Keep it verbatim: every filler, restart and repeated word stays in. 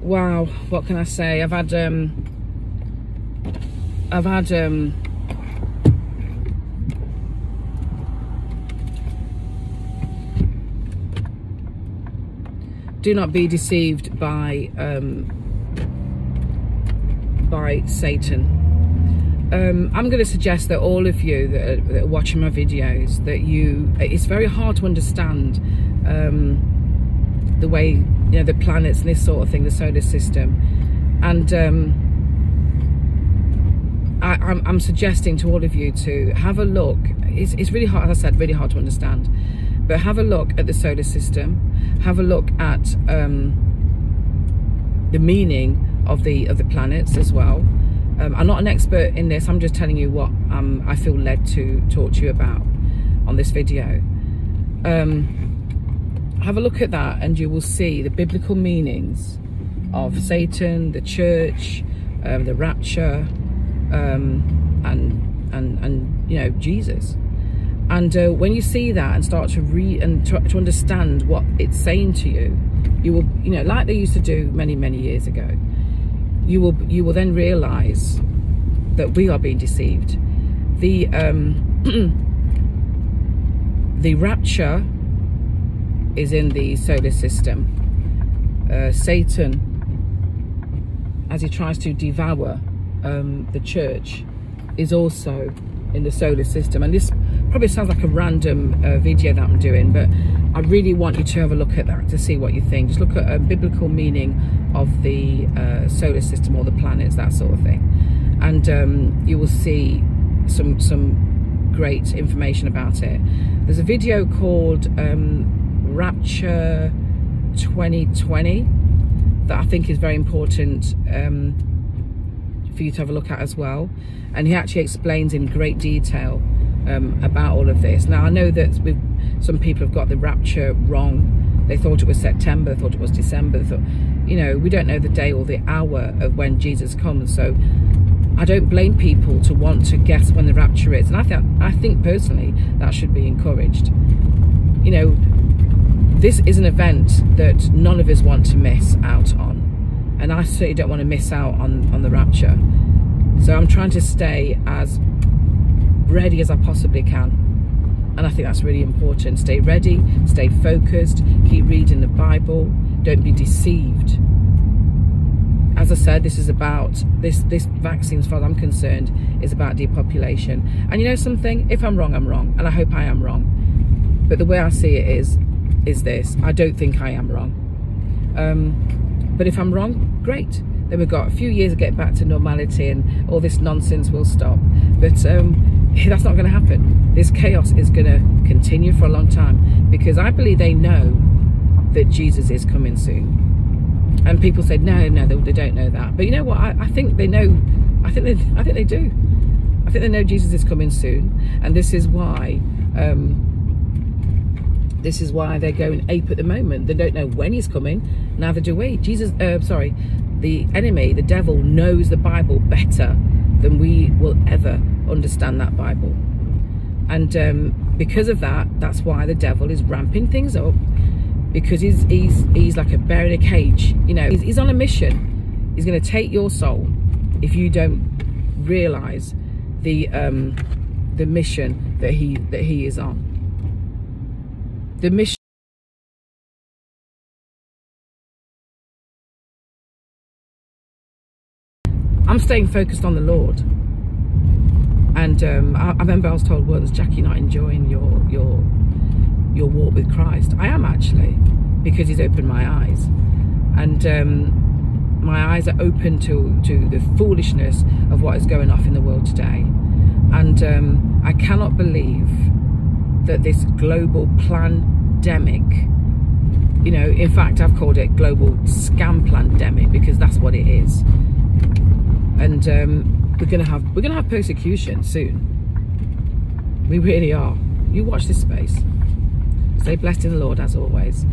wow, what can I say? I've had um I've had um do not be deceived by um by Satan. Um, I'm going to suggest that all of you that are, that are watching my videos, that you, it's very hard to understand um, the way, you know, the planets and this sort of thing, the solar system. And um, I, I'm, I'm suggesting to all of you to have a look. It's, it's really hard, as I said, really hard to understand. But have a look at the solar system. Have a look at um, the meaning of the of the planets as well. Um, I'm not an expert in this. I'm just telling you what um, I feel led to talk to you about on this video. Um, have a look at that and you will see the biblical meanings of Satan, the church, um, the rapture, um, and, and, and, you know, Jesus. And uh, when you see that and start to read and to, to understand what it's saying to you, you will, you know, like they used to do many, many years ago, you will you will then realize that we are being deceived. The um the rapture is in the solar system. uh, Satan, as he tries to devour um the church, is also in the solar system. And this probably sounds like a random uh, video that I'm doing, but I really want you to have a look at that to see what you think. Just look at a biblical meaning of the uh, solar system or the planets, that sort of thing, and um, you will see some some great information about it. There's a video called um, Rapture twenty twenty that I think is very important um, for you to have a look at as well, and he actually explains in great detail Um, about all of this. Now, I know that we've, some people have got the rapture wrong. They thought it was September, they thought it was December, they thought, you know, we don't know the day or the hour of when Jesus comes. So I don't blame people to want to guess when the rapture is. And I think, I think personally, that should be encouraged. You know, this is an event that none of us want to miss out on. And I certainly don't want to miss out on, on the rapture. So I'm trying to stay as ready as I possibly can, and I think that's really important. Stay ready, stay focused, keep reading the Bible, don't be deceived. As I said, this is about this this vaccine, as far as I'm concerned, is about depopulation. And you know something, if I'm wrong, I'm wrong, and I hope I am wrong, but the way I see it is is this: I don't think I am wrong, um, but if I'm wrong, great. Then we've got a few years of getting back to normality and all this nonsense will stop. But um, that's not going to happen. This chaos is going to continue for a long time, because I believe they know that Jesus is coming soon. And people said, no, no, they, they don't know that. But you know what? I, I think they know. I think they, I think they do. I think they know Jesus is coming soon. And this is why... Um, This is why they're going ape at the moment. They don't know when he's coming, neither do we. Jesus, uh, sorry, the enemy, the devil, knows the Bible better than we will ever understand that Bible. And um, because of that, that's why the devil is ramping things up, because he's he's, he's like a bear in a cage. You know, he's, he's on a mission. He's going to take your soul if you don't realise the um, the mission that he that he is on. The mission I'm staying focused on the Lord. And um, I, I remember I was told once, Jackie, not enjoying your your your walk with Christ. I am, actually, because he's opened my eyes, and um, my eyes are open to to the foolishness of what is going off in the world today. And um, I cannot believe that this global pandemic, you know, in fact I've called it global scam pandemic, because that's what it is. And um, we're gonna have we're gonna have persecution soon. We really are. You watch this space. Stay blessed in the Lord as always.